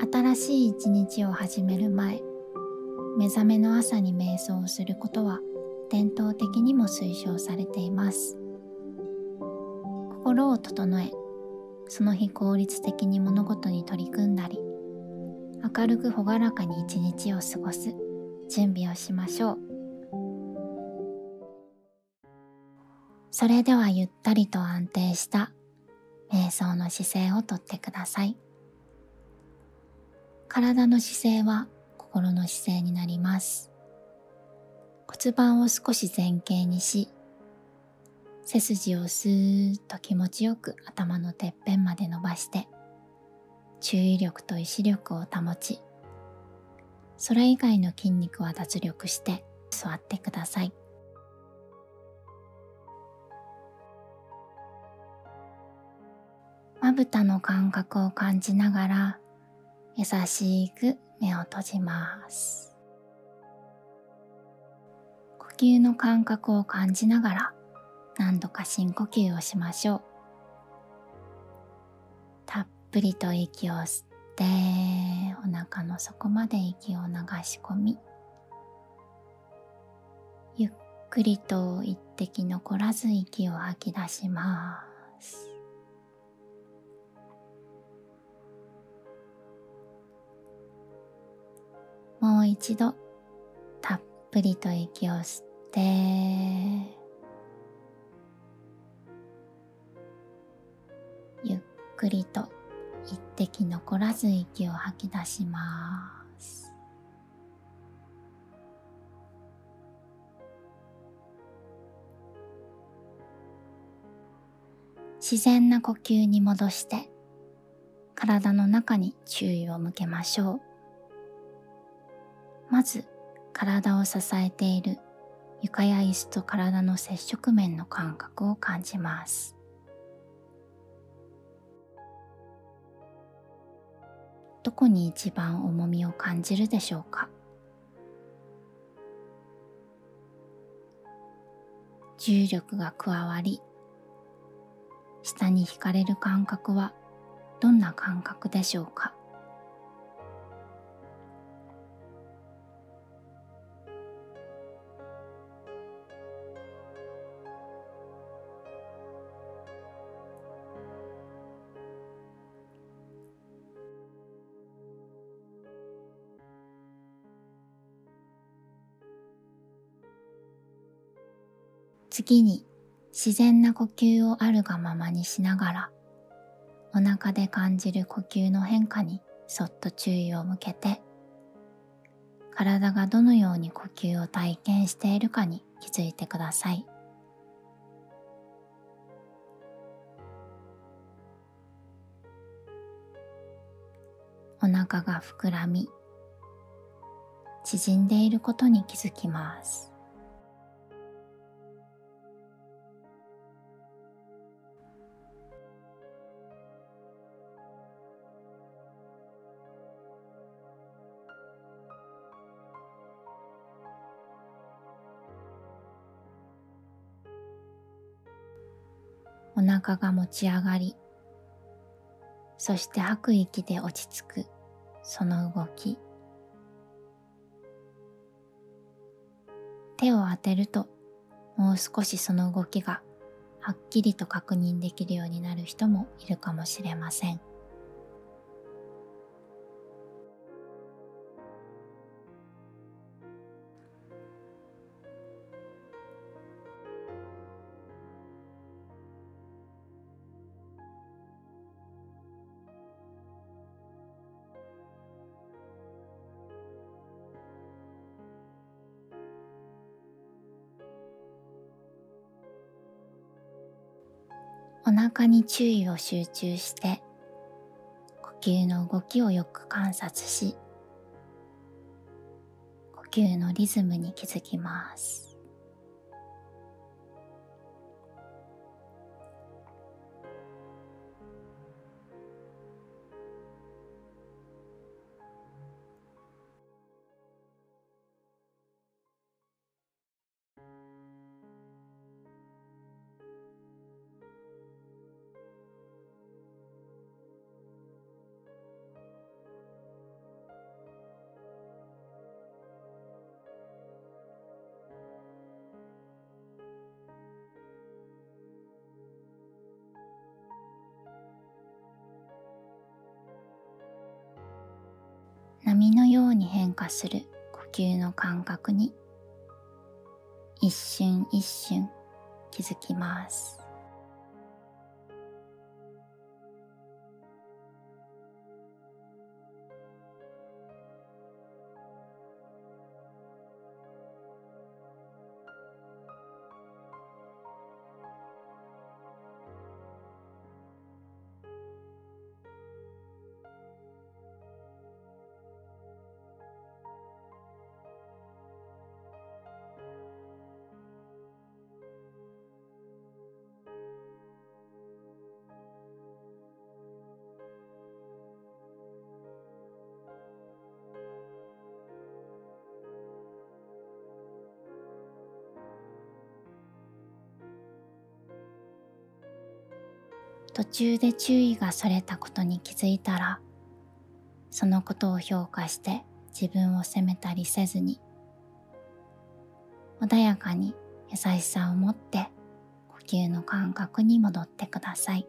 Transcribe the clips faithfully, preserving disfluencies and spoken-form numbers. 新しい一日を始める前、目覚めの朝に瞑想をすることは伝統的にも推奨されています。心を整え、その日効率的に物事に取り組んだり、明るく朗らかに一日を過ごす準備をしましょう。それではゆったりと安定した瞑想の姿勢をとってください。体の姿勢は心の姿勢になります。骨盤を少し前傾にし、背筋をスーッと気持ちよく頭のてっぺんまで伸ばして、注意力と意志力を保ち、それ以外の筋肉は脱力して座ってください。まぶたの感覚を感じながら、優しく目を閉じます。呼吸の感覚を感じながら、何度か深呼吸をしましょう。たっぷりと息を吸って、お腹の底まで息を流し込み、ゆっくりと一滴残らず息を吐き出します。もう一度、たっぷりと息を吸って、ゆっくりと一滴残らず息を吐き出します。自然な呼吸に戻して、体の中に注意を向けましょう。まず、体を支えている床や椅子と体の接触面の感覚を感じます。どこに一番重みを感じるでしょうか。重力が加わり、下に引かれる感覚はどんな感覚でしょうか。次に、自然な呼吸をあるがままにしながら、お腹で感じる呼吸の変化にそっと注意を向けて、体がどのように呼吸を体験しているかに気づいてください。お腹が膨らみ、縮んでいることに気づきます。お腹が持ち上がり、そして吐く息で落ち着く、その動き。手を当てると、もう少しその動きがはっきりと確認できるようになる人もいるかもしれません。お腹に注意を集中して、呼吸の動きをよく観察し、呼吸のリズムに気づきます。波のように変化する呼吸の感覚に一瞬一瞬気づきます。途中で注意がそれたことに気づいたら、そのことを評価して自分を責めたりせずに、穏やかに優しさを持って呼吸の感覚に戻ってください。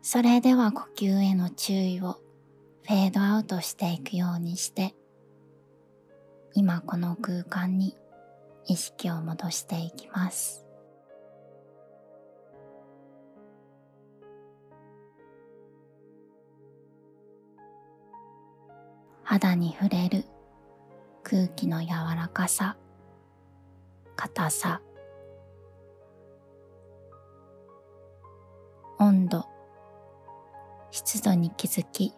それでは呼吸への注意をフェードアウトしていくようにして、今この空間に意識を戻していきます。肌に触れる空気の柔らかさ、硬さ、温度、湿度に気づき、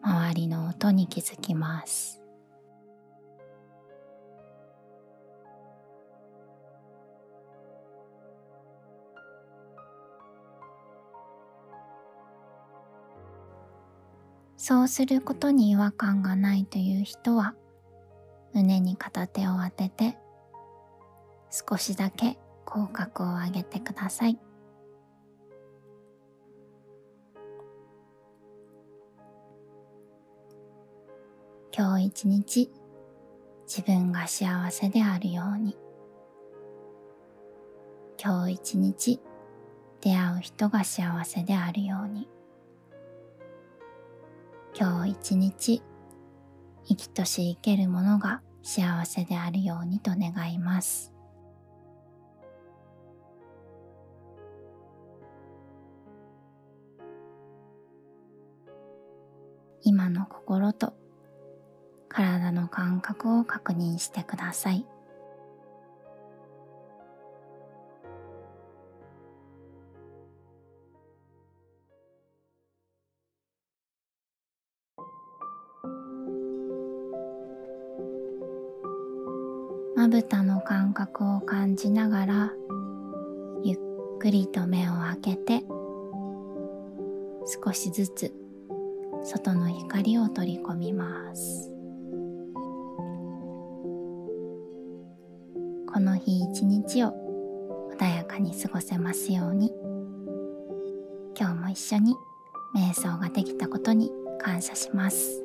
周りの音に気づきます。そうすることに違和感がないという人は、胸に片手を当てて、少しだけ口角を上げてください。今日一日、自分が幸せであるように。今日一日、出会う人が幸せであるように。今日一日、生きとし生けるものが幸せであるようにと願います。今の心と体の感覚を確認してください。まぶたの感覚を感じながら、ゆっくりと目を開けて、少しずつ外の光を取り込みます。この日一日を穏やかに過ごせますように。今日も一緒に瞑想ができたことに感謝します。